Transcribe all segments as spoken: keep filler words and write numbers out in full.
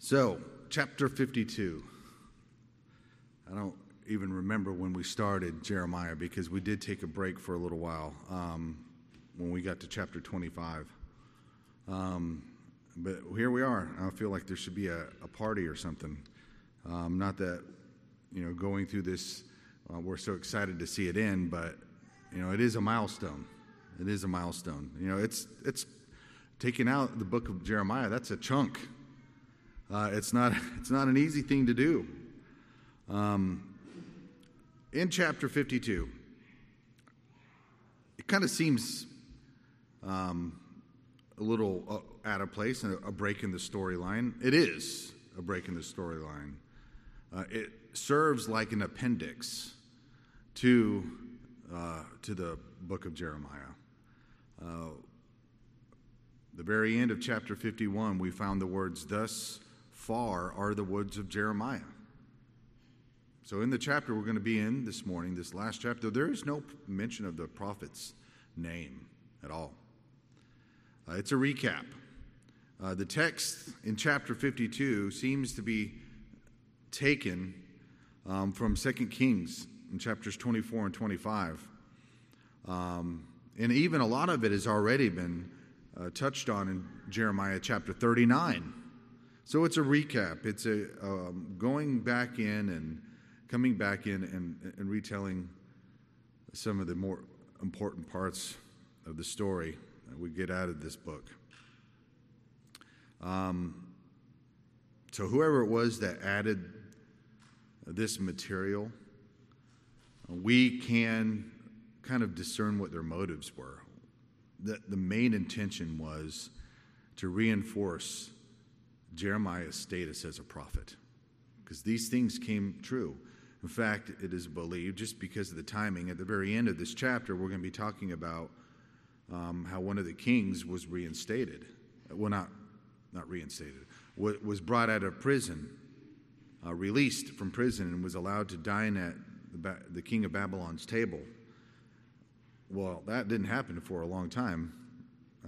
So, chapter fifty-two. I don't even remember when we started Jeremiah, because we did take a break for a little while um, when we got to chapter twenty-five. Um, but here we are. I feel like there should be a, a party or something. Um, not that, you know, going through this, uh, we're so excited to see it end, but, you know, it is a milestone. It is a milestone. You know, it's it's taking out the book of Jeremiah. That's a chunk. Uh, it's not it's not an easy thing to do. Um, in chapter fifty-two, it kind of seems um, a little out of place, a, a break in the storyline. It is a break in the storyline. Uh, it serves like an appendix to uh, to the book of Jeremiah. Uh, the very end of chapter fifty-one, we found the words, "Thus far are the words of Jeremiah." So in the chapter we're going to be in this morning, this last chapter, there is no mention of the prophet's name at all. Uh, it's a recap. Uh, the text in chapter fifty-two seems to be taken um, from Second Kings in chapters twenty-four and twenty-five. Um, and even a lot of it has already been uh, touched on in Jeremiah chapter thirty-nine. So it's a recap. It's a um, going back in and coming back in and, and retelling some of the more important parts of the story that we get out of this book. Um, so whoever it was that added this material, we can kind of discern what their motives were. The, the main intention was to reinforce Jeremiah's status as a prophet, because these things came true. In fact, it is believed, just because of the timing, at the very end of this chapter, we're going to be talking about um, how one of the kings was reinstated. Well, not Not reinstated, was brought out of prison, uh, released from prison, and was allowed to dine at the, ba- the king of Babylon's table. Well, that didn't happen for a long time,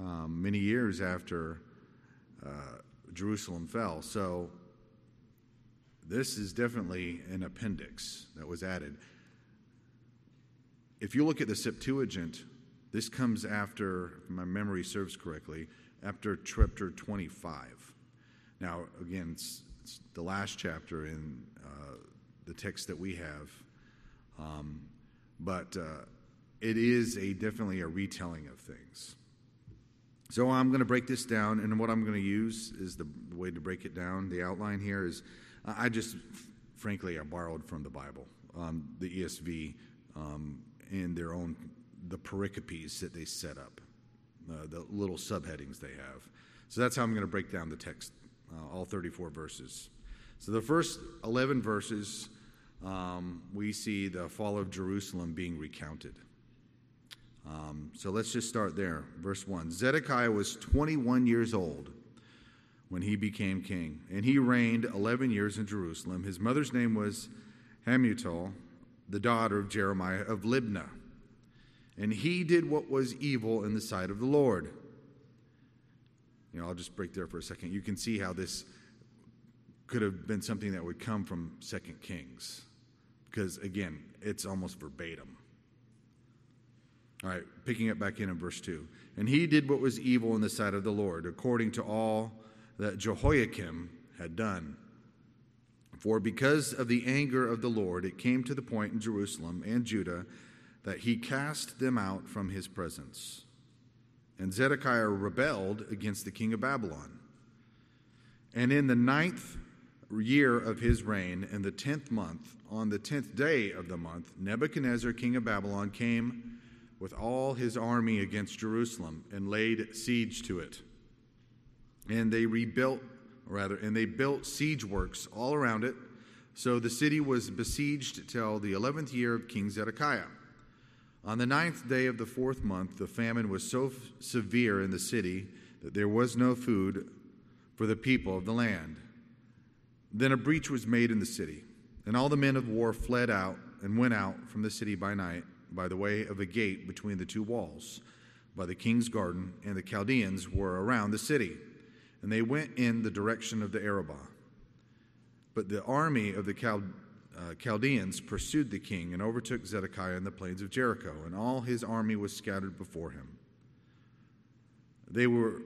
um, many years after uh, Jerusalem fell. So this is definitely an appendix that was added. If you look at the Septuagint, this comes after, if my memory serves correctly, after chapter twenty-five. Now, again, it's, it's the last chapter in uh, the text that we have, um, but uh, it is a definitely a retelling of things. So I'm going to break this down, and what I'm going to use is the way to break it down. The outline here is, uh, I just, frankly, I borrowed from the Bible, um, the E S V, um, and their own, the pericopes that they set up. Uh, the little subheadings they have. So that's how I'm going to break down the text, uh, all thirty-four verses. So the first eleven verses, um, we see the fall of Jerusalem being recounted. Um, so let's just start there. Verse one, Zedekiah was twenty-one years old when he became king, and he reigned eleven years in Jerusalem. His mother's name was Hamutal, the daughter of Jeremiah of Libnah. And he did what was evil in the sight of the Lord. You know, I'll just break there for a second. You can see how this could have been something that would come from Second Kings. Because, again, it's almost verbatim. All right, picking it back in in verse two. And he did what was evil in the sight of the Lord, according to all that Jehoiakim had done. For because of the anger of the Lord, it came to the point in Jerusalem and Judah that he cast them out from his presence. And Zedekiah rebelled against the king of Babylon. And in the ninth year of his reign, in the tenth month, on the tenth day of the month, Nebuchadnezzar, king of Babylon, came with all his army against Jerusalem and laid siege to it. And they rebuilt, or rather, and they built siege works all around it. So the city was besieged till the eleventh year of King Zedekiah. On the ninth day of the fourth month, the famine was so f- severe in the city that there was no food for the people of the land. Then a breach was made in the city, and all the men of war fled out and went out from the city by night by the way of a gate between the two walls, by the king's garden, and the Chaldeans were around the city, and they went in the direction of the Arabah. But the army of the Chaldeans, Uh, Chaldeans pursued the king and overtook Zedekiah in the plains of Jericho, and all his army was scattered before him. They were,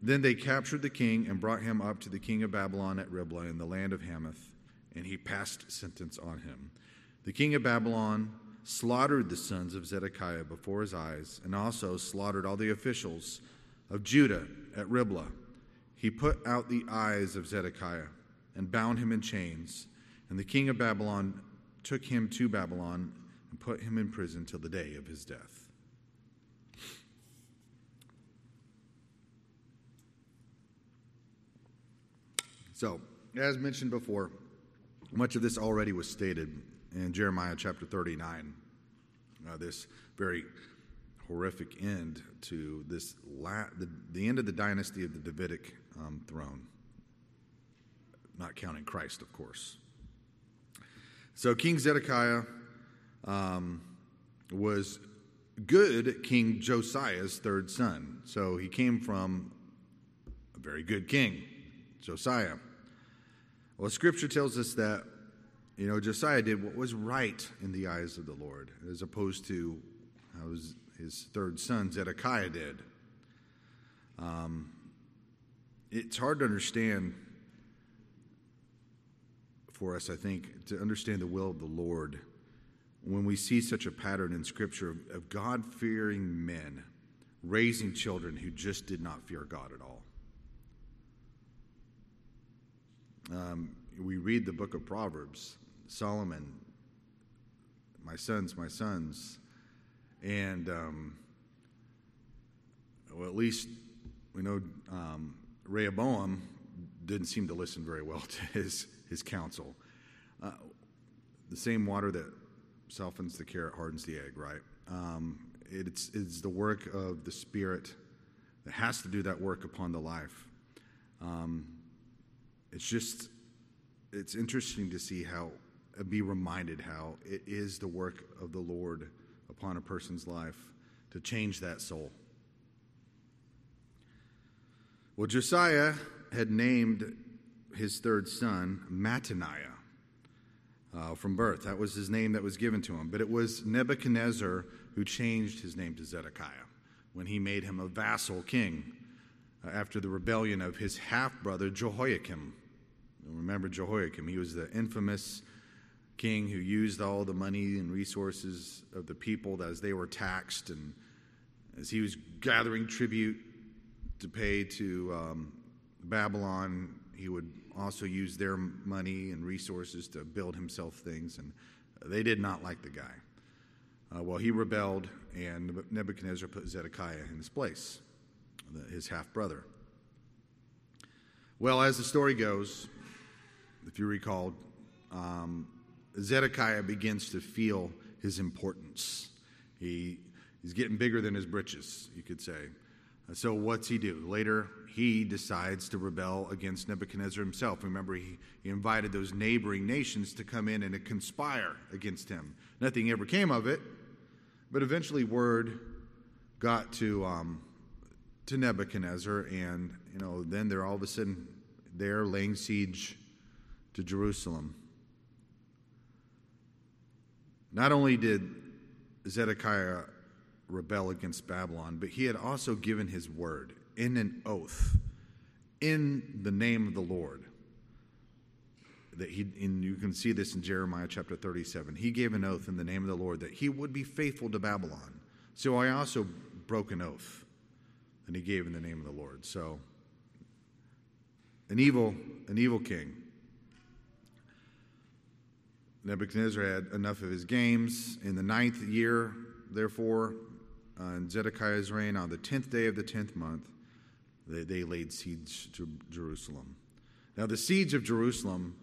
then they captured the king and brought him up to the king of Babylon at Riblah in the land of Hamath, and he passed sentence on him. The king of Babylon slaughtered the sons of Zedekiah before his eyes, and also slaughtered all the officials of Judah at Riblah. He put out the eyes of Zedekiah and bound him in chains. And the king of Babylon took him to Babylon and put him in prison till the day of his death. So, as mentioned before, much of this already was stated in Jeremiah chapter thirty-nine. Uh, this very horrific end to this la- the, the end of the dynasty of the Davidic um, throne. Not counting Christ, of course. So King Zedekiah um, was good King Josiah's third son. So he came from a very good king, Josiah. Well, Scripture tells us that, you know, Josiah did what was right in the eyes of the Lord, as opposed to how his third son Zedekiah did. Um, it's hard to understand for us, I think, to understand the will of the Lord when we see such a pattern in Scripture of God-fearing men raising children who just did not fear God at all. Um, we read the book of Proverbs, Solomon, my sons, my sons, and um, well, at least we know um, Rehoboam didn't seem to listen very well to his his counsel. Uh, the same water that softens the carrot hardens the egg, right? Um, it's, it's the work of the Spirit that has to do that work upon the life. Um, it's just, it's interesting to see how, uh, be reminded how it is the work of the Lord upon a person's life to change that soul. Well, Josiah had named his third son Mattaniah uh, from birth. That was his name that was given to him. But it was Nebuchadnezzar who changed his name to Zedekiah when he made him a vassal king uh, after the rebellion of his half-brother Jehoiakim. Remember Jehoiakim, he was the infamous king who used all the money and resources of the people as they were taxed, and as he was gathering tribute to pay to um, Babylon, he would also use their money and resources to build himself things, and they did not like the guy. Uh, well, he rebelled, and Nebuchadnezzar put Zedekiah in his place, his half-brother. Well, as the story goes, if you recall, um, Zedekiah begins to feel his importance. He, he's getting bigger than his britches, you could say. So what's he do? Later, he decides to rebel against Nebuchadnezzar himself. Remember, he, he invited those neighboring nations to come in and to conspire against him. Nothing ever came of it, but eventually word got to um, to Nebuchadnezzar, and you know, then they're all of a sudden there laying siege to Jerusalem. Not only did Zedekiah rebel against Babylon, but he had also given his word in an oath in the name of the Lord. That he, and you can see this in Jeremiah chapter thirty-seven. He gave an oath in the name of the Lord that he would be faithful to Babylon. So I also broke an oath that he gave in the name of the Lord. So an evil, an evil king. Nebuchadnezzar had enough of his games. In the ninth year, therefore, Uh, in Zedekiah's reign, on the tenth day of the tenth month, they, they laid siege to Jerusalem. Now, the siege of Jerusalem,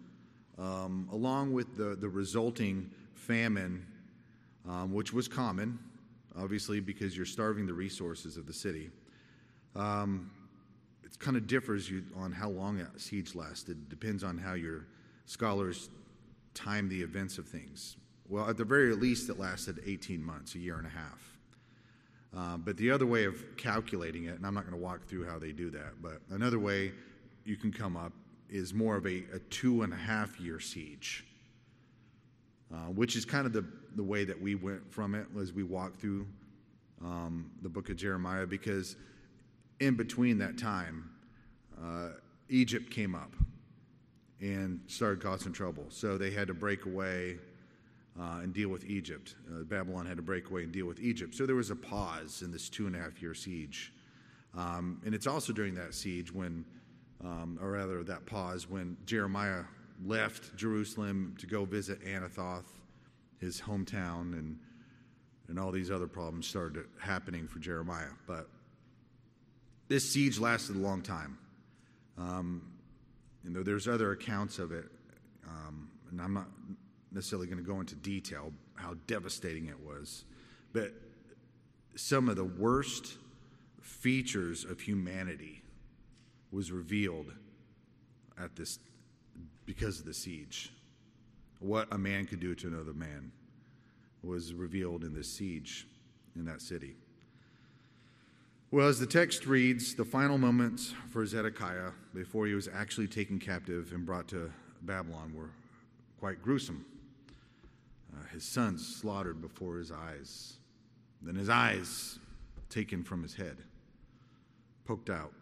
um, along with the, the resulting famine, um, which was common, obviously, because you're starving the resources of the city, um, it kind of differs you, on how long that siege lasted. It depends on how your scholars time the events of things. Well, at the very least, it lasted eighteen months, a year and a half. Uh, but the other way of calculating it, and I'm not going to walk through how they do that, but another way you can come up is more of a, a two and a half year siege, uh, which is kind of the, the way that we went from it as we walked through um, the book of Jeremiah, because in between that time, uh, Egypt came up and started causing trouble. So they had to break away uh, and deal with Egypt. Uh, Babylon had to break away and deal with Egypt. So there was a pause in this two and a half year siege. Um, and it's also during that siege when, um, or rather that pause, when Jeremiah left Jerusalem to go visit Anathoth, his hometown, and and all these other problems started happening for Jeremiah. But this siege lasted a long time. Um, and though there's other accounts of it, um, and I'm not necessarily going to go into detail how devastating it was, but some of the worst features of humanity was revealed at this because of the siege. What a man could do to another man was revealed in this siege in that city. Well, as the text reads, the final moments for Zedekiah before he was actually taken captive and brought to Babylon were quite gruesome. Uh, his sons slaughtered before his eyes, then his eyes taken from his head, poked out.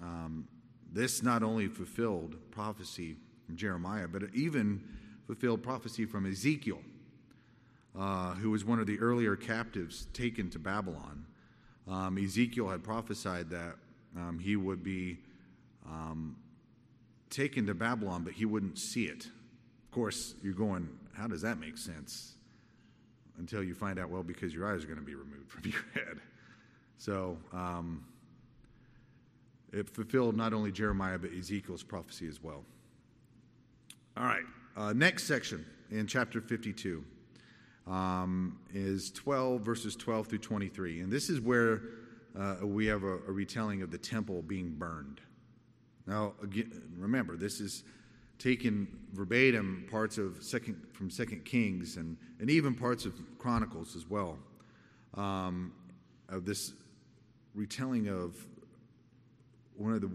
Um, this not only fulfilled prophecy from Jeremiah, but it even fulfilled prophecy from Ezekiel, uh, who was one of the earlier captives taken to Babylon. Um, Ezekiel had prophesied that um, he would be um, taken to Babylon, but he wouldn't see it. Of course, you're going, how does that make sense? Until you find out, well, because your eyes are going to be removed from your head. So um, it fulfilled not only Jeremiah, but Ezekiel's prophecy as well. All right, uh, next section in chapter fifty-two. Um, is twelve, verses twelve through twenty-three. And this is where uh, we have a, a retelling of the temple being burned. Now, again, remember, this is taken verbatim parts of second from Second Kings and, and even parts of Chronicles as well, um, of this retelling of one of the,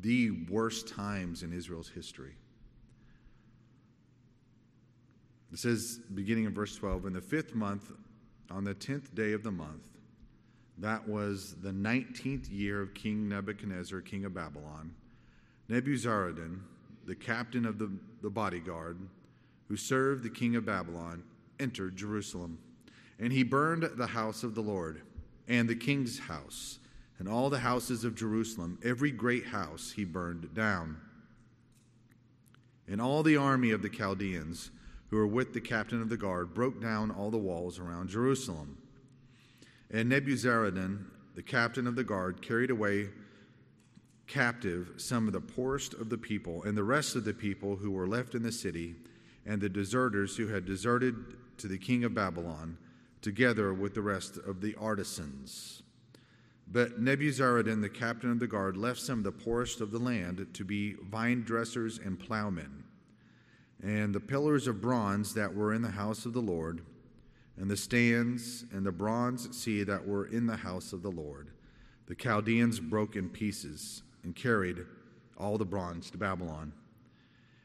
the worst times in Israel's history. It says, beginning in verse twelve, in the fifth month, on the tenth day of the month, that was the nineteenth year of King Nebuchadnezzar, king of Babylon, Nebuzaradan, the captain of the, the bodyguard, who served the king of Babylon, entered Jerusalem. And he burned the house of the Lord, and the king's house, and all the houses of Jerusalem, every great house he burned down. And all the army of the Chaldeans, who were with the captain of the guard, broke down all the walls around Jerusalem. And Nebuzaradan, the captain of the guard, carried away captive some of the poorest of the people and the rest of the people who were left in the city, and the deserters who had deserted to the king of Babylon, together with the rest of the artisans. But Nebuzaradan, the captain of the guard, left some of the poorest of the land to be vine dressers and plowmen. And the pillars of bronze that were in the house of the Lord, and the stands and the bronze sea that were in the house of the Lord, the Chaldeans broke in pieces and carried all the bronze to Babylon.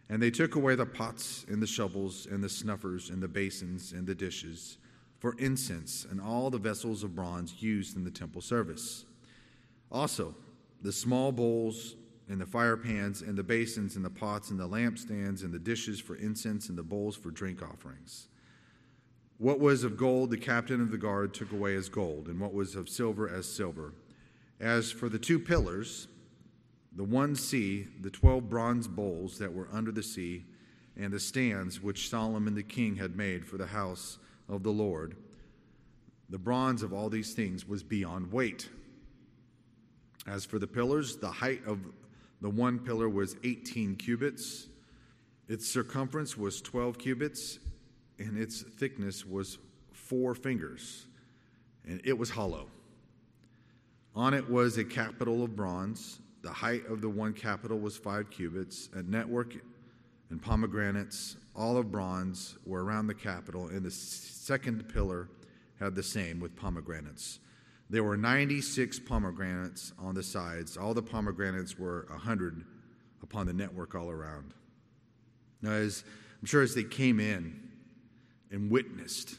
And they took away the pots and the shovels and the snuffers and the basins and the dishes for incense and all the vessels of bronze used in the temple service. Also, the small bowls and the fire pans, and the basins, and the pots, and the lampstands, and the dishes for incense, and the bowls for drink offerings. What was of gold the captain of the guard took away as gold, and what was of silver as silver. As for the two pillars, the one sea, the twelve bronze bowls that were under the sea, and the stands which Solomon the king had made for the house of the Lord, the bronze of all these things was beyond weight. As for the pillars, the height of the one pillar was eighteen cubits, its circumference was twelve cubits, and its thickness was four fingers, and it was hollow. On it was a capital of bronze. The height of the one capital was five cubits. A network and pomegranates, all of bronze, were around the capital, and the second pillar had the same with pomegranates. There were ninety-six pomegranates on the sides. All the pomegranates were a hundred, upon the network all around. Now, as I'm sure as they came in and witnessed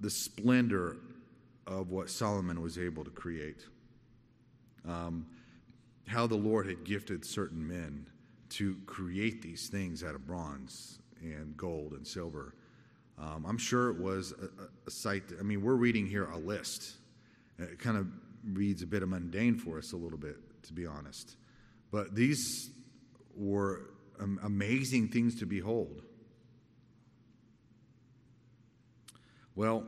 the splendor of what Solomon was able to create, um, how the Lord had gifted certain men to create these things out of bronze and gold and silver, um, I'm sure it was a, a sight that, I mean, we're reading here a list. It kind of reads a bit of mundane for us a little bit, to be honest. But these were um, amazing things to behold. Well,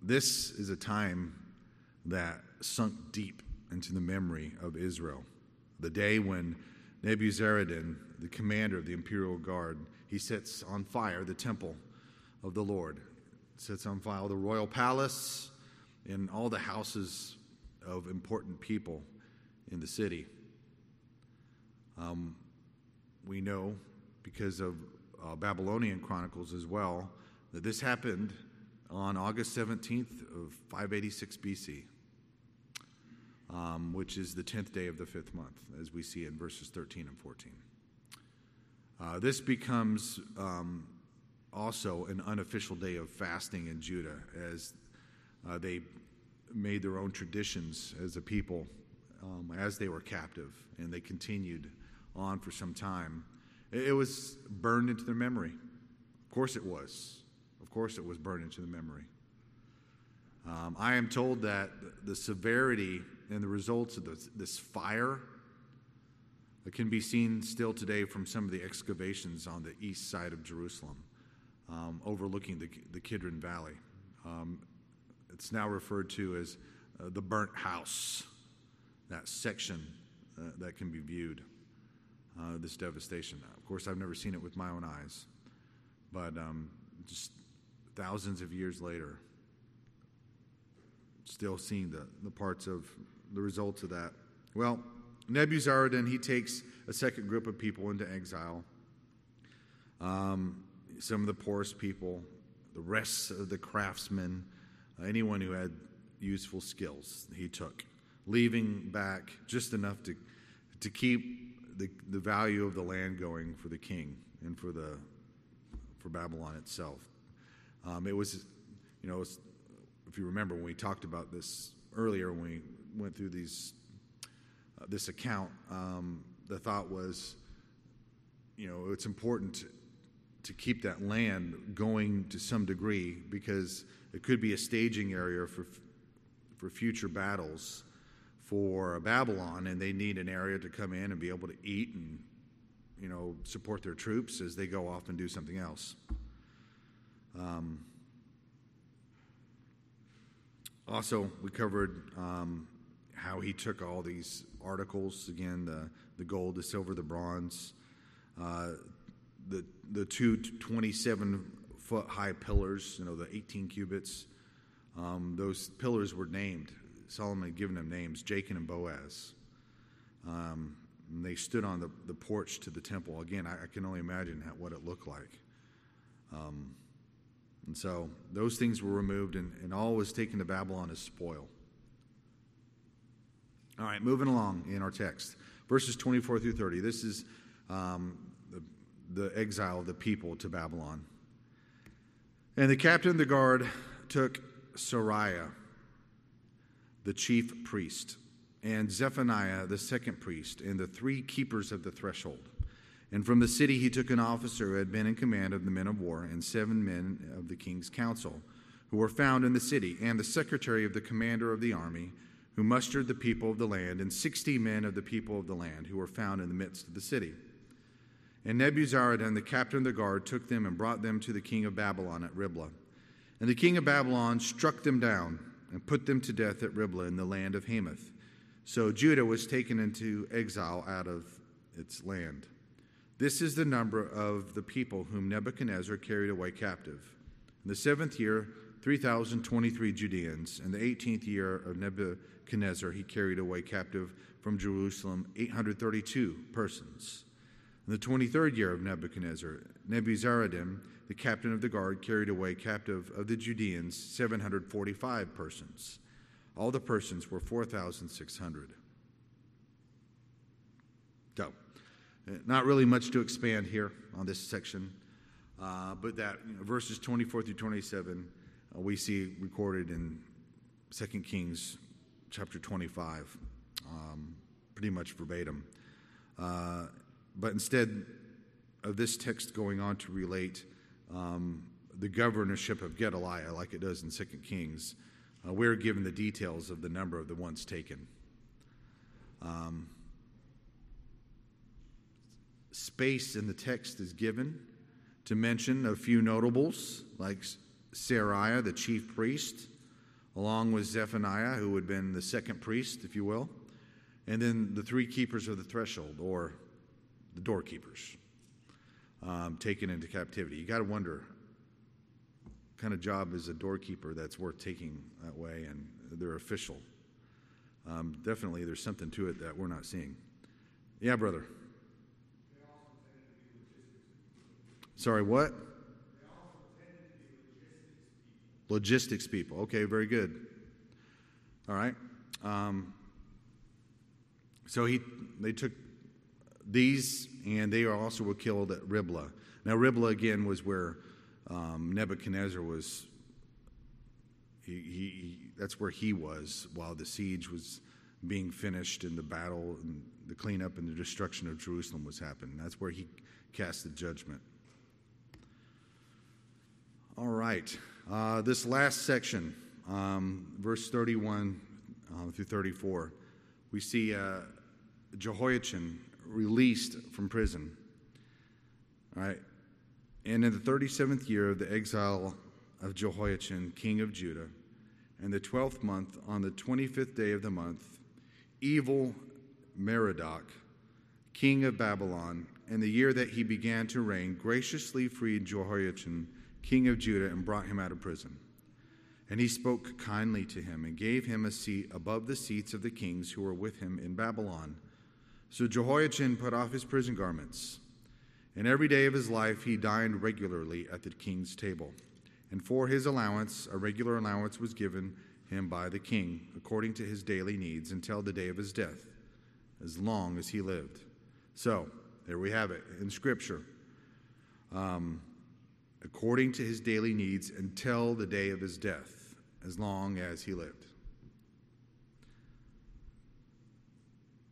this is a time that sunk deep into the memory of Israel. The day when Nebuzaradan, the commander of the imperial guard, he sets on fire the temple of the Lord, sets on fire the royal palace and all the houses of important people in the city. Um, we know because of uh, Babylonian Chronicles as well that this happened on August seventeenth of five eighty-six B C, um, which is the tenth day of the fifth month, as we see in verses thirteen and fourteen. Uh, this becomes um, also an unofficial day of fasting in Judah, as uh, they made their own traditions as a people um, as they were captive, and they continued on for some time. It, it was burned into their memory. Of course it was. Of course it was burned into the memory. Um, I am told that the severity and the results of this, this fire can be seen still today from some of the excavations on the east side of Jerusalem, um, overlooking the, the Kidron Valley. Um, it's now referred to as uh, the burnt house, that section uh, that can be viewed, uh, this devastation. Of course, I've never seen it with my own eyes, but um, just... thousands of years later, still seeing the, the parts of the results of that. Well, Nebuzaradan, he takes a second group of people into exile. Um, some of the poorest people, the rest of the craftsmen, uh, anyone who had useful skills, he took, leaving back just enough to to keep the, the value of the land going for the king and for the for Babylon itself. Um, it was, you know, was, if you remember when we talked about this earlier, when we went through these, uh, this account, um, the thought was, you know, it's important to, to keep that land going to some degree because it could be a staging area for for future battles for Babylon, and they need an area to come in and be able to eat and, you know, support their troops as they go off and do something else. Um, also, we covered um, how he took all these articles, again, the, the gold, the silver, the bronze, uh, the the two twenty-seven-foot-high pillars, you know, the eighteen cubits. Um, those pillars were named. Solomon had given them names, Jakin and Boaz. Um, and they stood on the, the porch to the temple. Again, I, I can only imagine how, what it looked like. Um And so those things were removed, and, and all was taken to Babylon as spoil. All right, moving along in our text. Verses twenty-four through thirty. This is um, the, the exile of the people to Babylon. And the captain of the guard took Saraiah, the chief priest, and Zephaniah, the second priest, and the three keepers of the threshold. And from the city he took an officer who had been in command of the men of war and seven men of the king's council who were found in the city, and the secretary of the commander of the army who mustered the people of the land, and sixty men of the people of the land who were found in the midst of the city. And Nebuzaradan, the captain of the guard, took them and brought them to the king of Babylon at Riblah. And the king of Babylon struck them down and put them to death at Riblah in the land of Hamath. So Judah was taken into exile out of its land. This is the number of the people whom Nebuchadnezzar carried away captive. In the seventh year, three thousand twenty-three Judeans. In the eighteenth year of Nebuchadnezzar, he carried away captive from Jerusalem eight hundred thirty-two persons. In the twenty-third year of Nebuchadnezzar, Nebuzaradan, the captain of the guard, carried away captive of the Judeans seven hundred forty-five persons. All the persons were four thousand six hundred. So, not really much to expand here on this section, uh, but that you know, verses twenty-four through twenty-seven uh, we see recorded in Second Kings chapter twenty-five, um, pretty much verbatim. Uh, but instead of this text going on to relate um, the governorship of Gedaliah, like it does in Second Kings, uh, we're given the details of the number of the ones taken. Um, space in the text is given to mention a few notables, like Saraiah, the chief priest, along with Zephaniah, who had been the second priest, if you will, and then the three keepers of the threshold, or the doorkeepers, um, taken into captivity. You got to wonder, what kind of job is a doorkeeper that's worth taking that way, and they're official? Um, definitely there's something to it that we're not seeing. Yeah, brother. Sorry, what? Logistics people. Okay, very good. All right. Um, so he, they took these, and they also were killed at Riblah. Now, Riblah, again, was where um, Nebuchadnezzar was. He, he that's where he was while the siege was being finished, and the battle and the cleanup and the destruction of Jerusalem was happening. That's where he cast the judgment. All right. Uh, this last section, um, verse thirty-one uh, through thirty-four, we see uh, Jehoiachin released from prison. All right. And in the thirty-seventh year of the exile of Jehoiachin, king of Judah, in the twelfth month, on the twenty-fifth day of the month, Evil Merodach, king of Babylon, in the year that he began to reign, graciously freed Jehoiachin, king of Judah, and brought him out of prison. And he spoke kindly to him and gave him a seat above the seats of the kings who were with him in Babylon. So Jehoiachin put off his prison garments, and every day of his life he dined regularly at the king's table. And for his allowance, a regular allowance was given him by the king, according to his daily needs, until the day of his death, as long as he lived. So, there we have it in Scripture. Um... according to his daily needs until the day of his death, as long as he lived.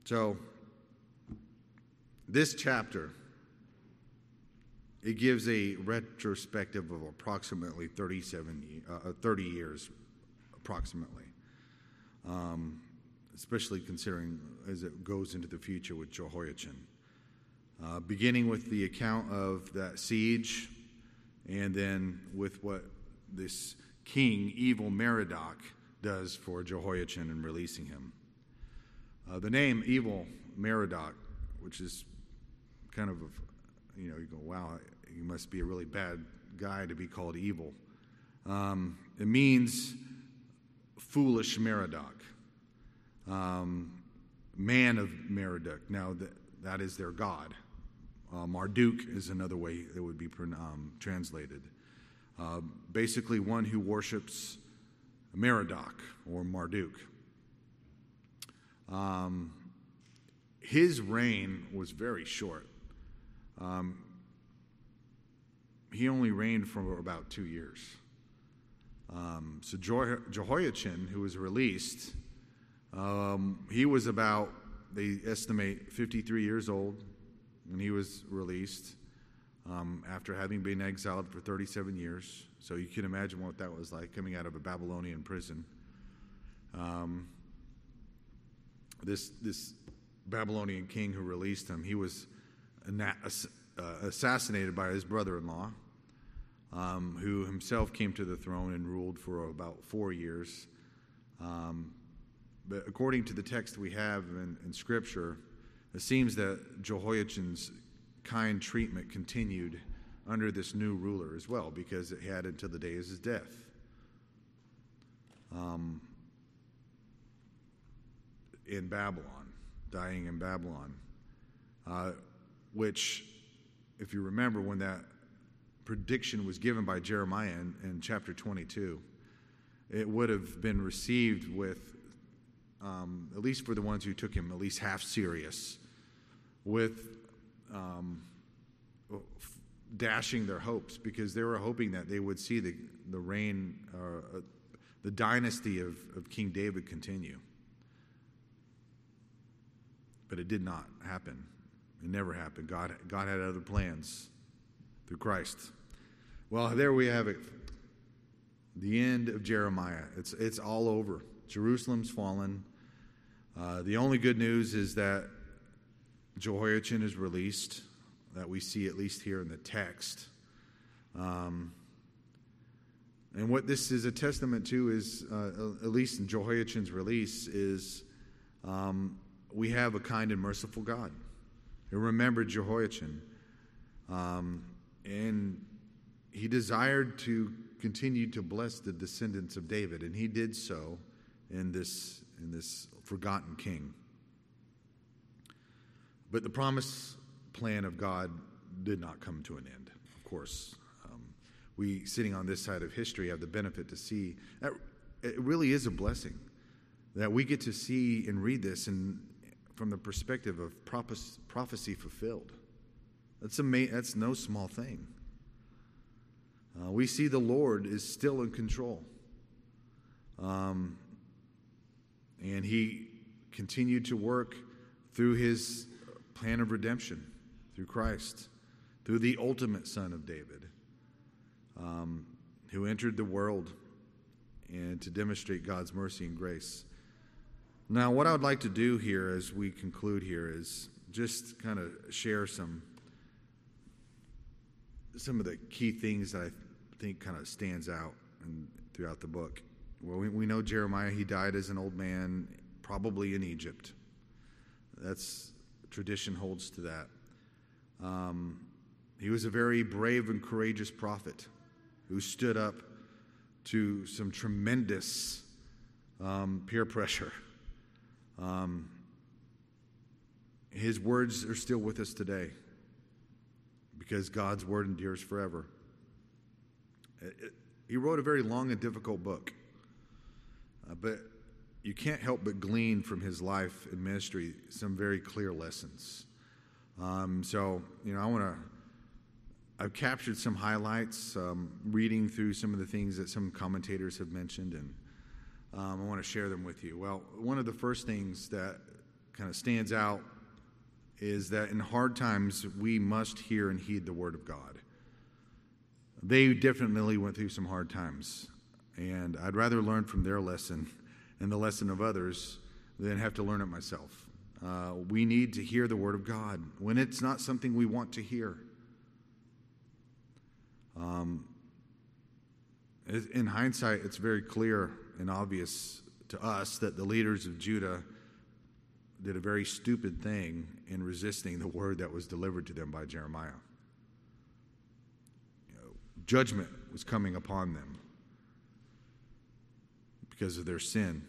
So, this chapter, it gives a retrospective of approximately thirty-seven, uh, thirty years, approximately, um, especially considering as it goes into the future with Jehoiachin. Uh, beginning with the account of that siege, and then with what this king, Evil Merodach, does for Jehoiachin and releasing him. Uh, the name Evil Merodach, which is kind of, a, you know, you go, wow, you must be a really bad guy to be called evil. Um, it means foolish Merodach, um, man of Merodach. Now, th- that is their god. Uh, Marduk is another way it would be um, translated. Uh, basically, one who worships Merodach or Marduk. Um, his reign was very short. Um, he only reigned for about two years. Um, so Jeho- Jehoiachin, who was released, um, he was about, they estimate, fifty-three years old when he was released, um, after having been exiled for thirty-seven years. So you can imagine what that was like, coming out of a Babylonian prison. Um, this this Babylonian king who released him, he was assassinated by his brother-in-law, um, who himself came to the throne and ruled for about four years. Um, but according to the text we have in, in Scripture, it seems that Jehoiachin's kind treatment continued under this new ruler as well, because it had until the day of his death. Um, in Babylon, dying in Babylon, uh, which, if you remember, when that prediction was given by Jeremiah in, in chapter twenty-two, it would have been received with, um, at least for the ones who took him, at least half serious. with um, dashing their hopes, because they were hoping that they would see the, the reign, uh, the dynasty of, of King David continue. But it did not happen. It never happened. God, God had other plans through Christ. Well, there we have it. The end of Jeremiah. It's, it's all over. Jerusalem's fallen. Uh, the only good news is that Jehoiachin is released, that we see at least here in the text. Um, and what this is a testament to is, uh, at least in Jehoiachin's release, is um, we have a kind and merciful God. And remember Jehoiachin. Um, and he desired to continue to bless the descendants of David, and he did so in this, in this forgotten king. But the promised plan of God did not come to an end, of course. Um, we, sitting on this side of history, have the benefit to see that it really is a blessing that we get to see and read this and from the perspective of prophecy fulfilled. That's, ama- that's no small thing. Uh, we see the Lord is still in control. Um, and he continued to work through his plan of redemption, through Christ, through the ultimate Son of David, um, who entered the world and to demonstrate God's mercy and grace. Now, what I would like to do here as we conclude here is just kind of share some some of the key things that I think kind of stands out in, throughout the book. Well, we, we know Jeremiah, he died as an old man, probably in Egypt. That's, tradition holds to that. Um, he was a very brave and courageous prophet who stood up to some tremendous um, peer pressure. Um, his words are still with us today, because God's word endures forever. It, it, he wrote a very long and difficult book, uh, but you can't help but glean from his life and ministry some very clear lessons. Um, so, you know, I want to, I've captured some highlights, um, reading through some of the things that some commentators have mentioned, and um, I want to share them with you. Well, one of the first things that kind of stands out is that in hard times, we must hear and heed the word of God. They definitely went through some hard times, and I'd rather learn from their lesson and the lesson of others than have to learn it myself. Uh, we need to hear the word of God when it's not something we want to hear. Um, in hindsight, it's very clear and obvious to us that the leaders of Judah did a very stupid thing in resisting the word that was delivered to them by Jeremiah. You know, judgment was coming upon them because of their sin,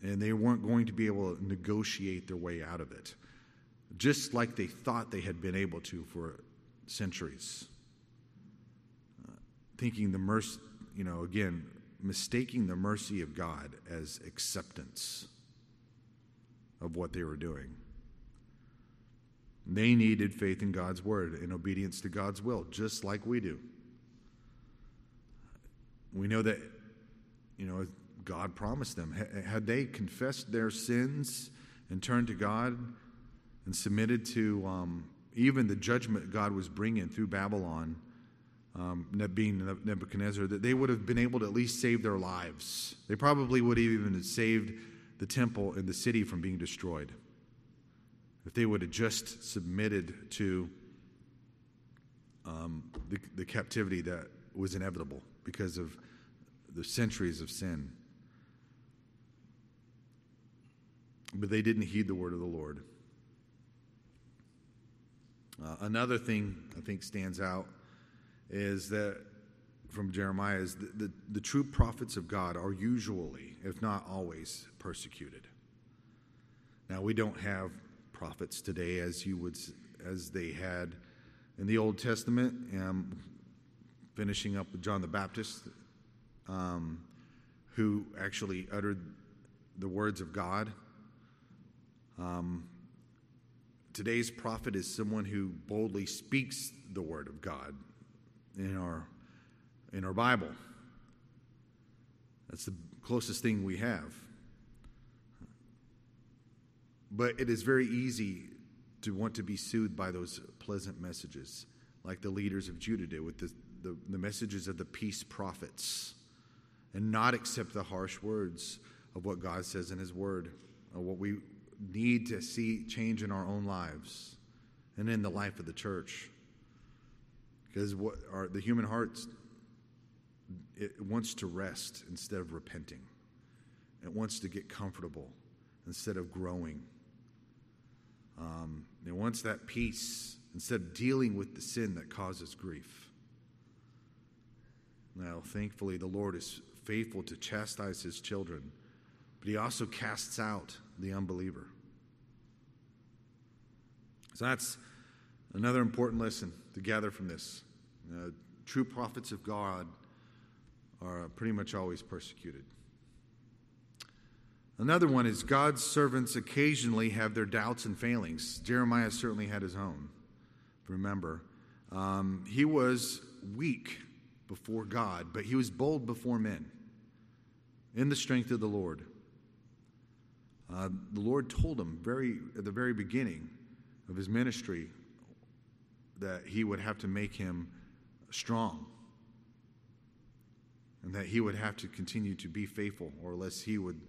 and they weren't going to be able to negotiate their way out of it, just like they thought they had been able to for centuries. Uh, thinking the mercy, you know, again, mistaking the mercy of God as acceptance of what they were doing. They needed faith in God's word and obedience to God's will, just like we do. We know that, you know, God promised them. Had they confessed their sins and turned to God and submitted to um, even the judgment God was bringing through Babylon, um, being Nebuchadnezzar, that they would have been able to at least save their lives. They probably would have even saved the temple and the city from being destroyed, if they would have just submitted to um, the, the captivity that was inevitable because of the centuries of sin. But they didn't heed the word of the Lord. Uh, another thing I think stands out is that from Jeremiah is the, the, the true prophets of God are usually, if not always, persecuted. Now, we don't have prophets today as you would as they had in the Old Testament. Um, finishing up with John the Baptist, um, who actually uttered the words of God um, Today's prophet is someone who boldly speaks the word of God in our in our Bible. That's the closest thing we have. But it is very easy to want to be soothed by those pleasant messages, like the leaders of Judah did with the, the, the messages of the peace prophets, and not accept the harsh words of what God says in his word, or what we need to see change in our own lives and in the life of the church. Because what our, the human heart it wants to rest instead of repenting. It wants to get comfortable instead of growing. Um, it wants that peace instead of dealing with the sin that causes grief. Now, thankfully, the Lord is faithful to chastise his children, but he also casts out the unbeliever. So that's another important lesson to gather from this. Uh, true prophets of God are pretty much always persecuted. Another one is God's servants occasionally have their doubts and failings. Jeremiah certainly had his own. Remember, um, he was weak before God, but he was bold before men in the strength of the Lord. Uh, the Lord told him very at the very beginning of his ministry that he would have to make him strong and that he would have to continue to be faithful, or less he would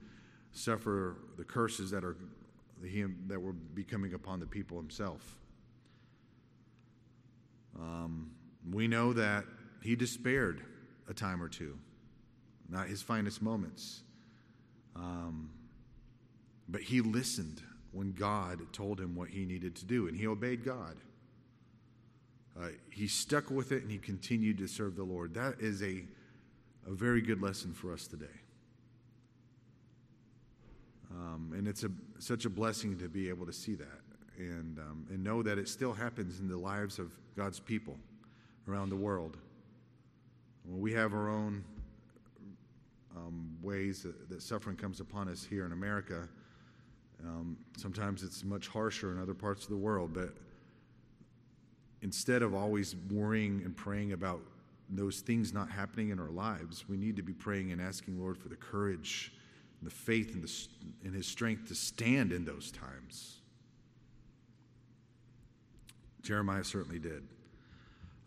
suffer the curses that are that were becoming upon the people himself. Um, we know that he despaired a time or two, not his finest moments. Um, but he listened when God told him what he needed to do, and he obeyed God. Uh, he stuck with it, and he continued to serve the Lord. That is a, a very good lesson for us today. Um, and it's a, such a blessing to be able to see that and, um, and know that it still happens in the lives of God's people around the world. Well, we have our own um, ways that, that suffering comes upon us here in America. Um, sometimes it's much harsher in other parts of the world, but instead of always worrying and praying about those things not happening in our lives, we need to be praying and asking Lord for the courage and the faith and, the, and his strength to stand in those times. Jeremiah certainly did.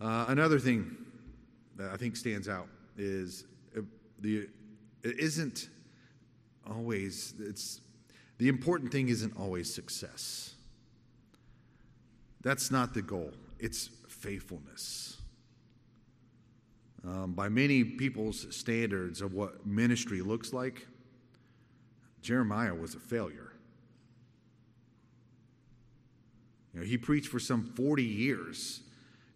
Uh, another thing that I think stands out is the it isn't always it's the important thing isn't always success. That's not the goal. It's faithfulness. Um, by many people's standards of what ministry looks like, Jeremiah was a failure. You know, he preached for some forty years,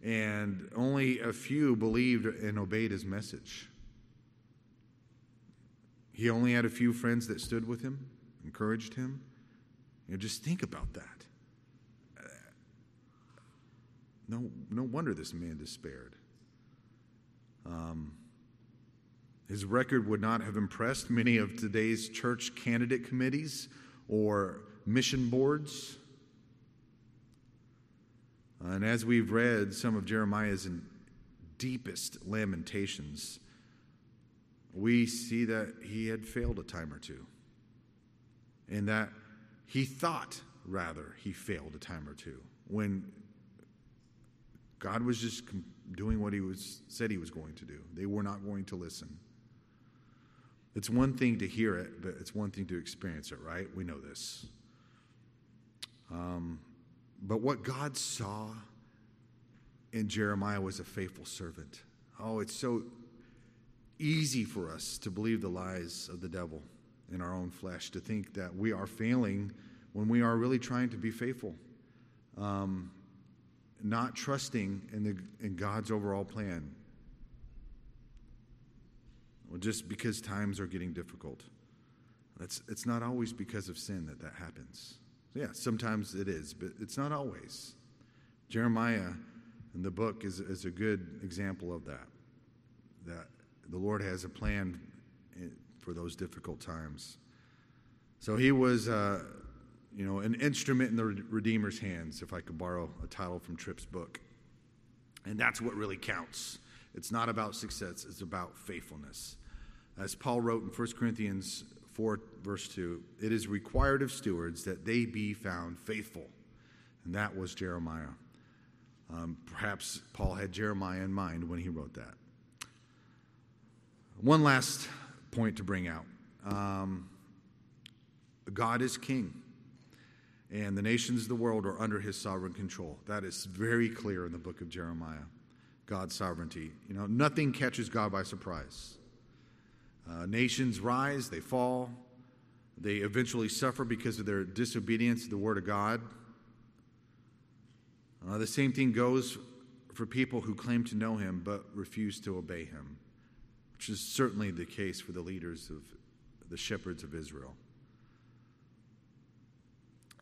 and only a few believed and obeyed his message. He only had a few friends that stood with him, encouraged him. You know, just think about that. No, no wonder this man despaired. Um, his record would not have impressed many of today's church candidate committees or mission boards. And as we've read some of Jeremiah's deepest lamentations, we see that he had failed a time or two. And that he thought, rather, he failed a time or two when God was just doing what he was said he was going to do. They were not going to listen. It's one thing to hear it, but it's one thing to experience it, right? We know this. Um... But what God saw in Jeremiah was a faithful servant. Oh, it's so easy for us to believe the lies of the devil in our own flesh, to think that we are failing when we are really trying to be faithful, um, not trusting in, the, in God's overall plan. Well, just because times are getting difficult. That's, it's not always because of sin that that happens. Yeah, sometimes it is, but it's not always. Jeremiah in the book is, is a good example of that, that the Lord has a plan for those difficult times. So he was uh, you know, an instrument in the Redeemer's hands, if I could borrow a title from Tripp's book. And that's what really counts. It's not about success, it's about faithfulness. As Paul wrote in First Corinthians four, verse two, it is required of stewards that they be found faithful. And that was Jeremiah. Um, perhaps Paul had Jeremiah in mind when he wrote that. One last point to bring out. Um, God is king, and the nations of the world are under his sovereign control. That is very clear in the book of Jeremiah, God's sovereignty. You know, nothing catches God by surprise. Uh, nations rise, they fall, they eventually suffer because of their disobedience to the word of God. Uh, the same thing goes for people who claim to know him but refuse to obey him, which is certainly the case for the leaders of the shepherds of Israel.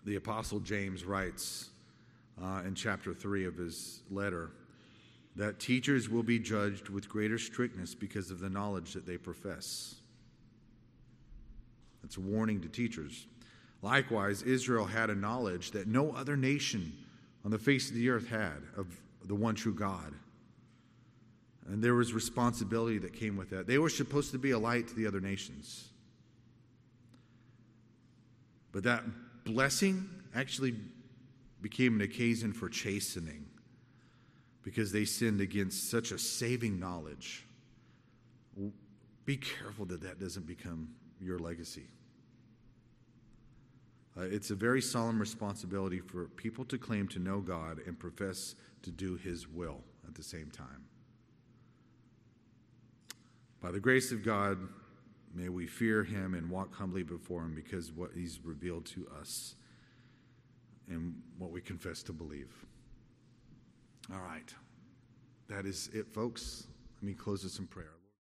The Apostle James writes uh, in chapter three of his letter that teachers will be judged with greater strictness because of the knowledge that they profess. That's a warning to teachers. Likewise, Israel had a knowledge that no other nation on the face of the earth had of the one true God. And there was responsibility that came with that. They were supposed to be a light to the other nations. But that blessing actually became an occasion for chastening because they sinned against such a saving knowledge. Be careful that that doesn't become your legacy. Uh, it's a very solemn responsibility for people to claim to know God and profess to do his will at the same time. By the grace of God, may we fear him and walk humbly before him because what he's revealed to us and what we confess to believe. All right. That is it, folks. Let me close this in prayer.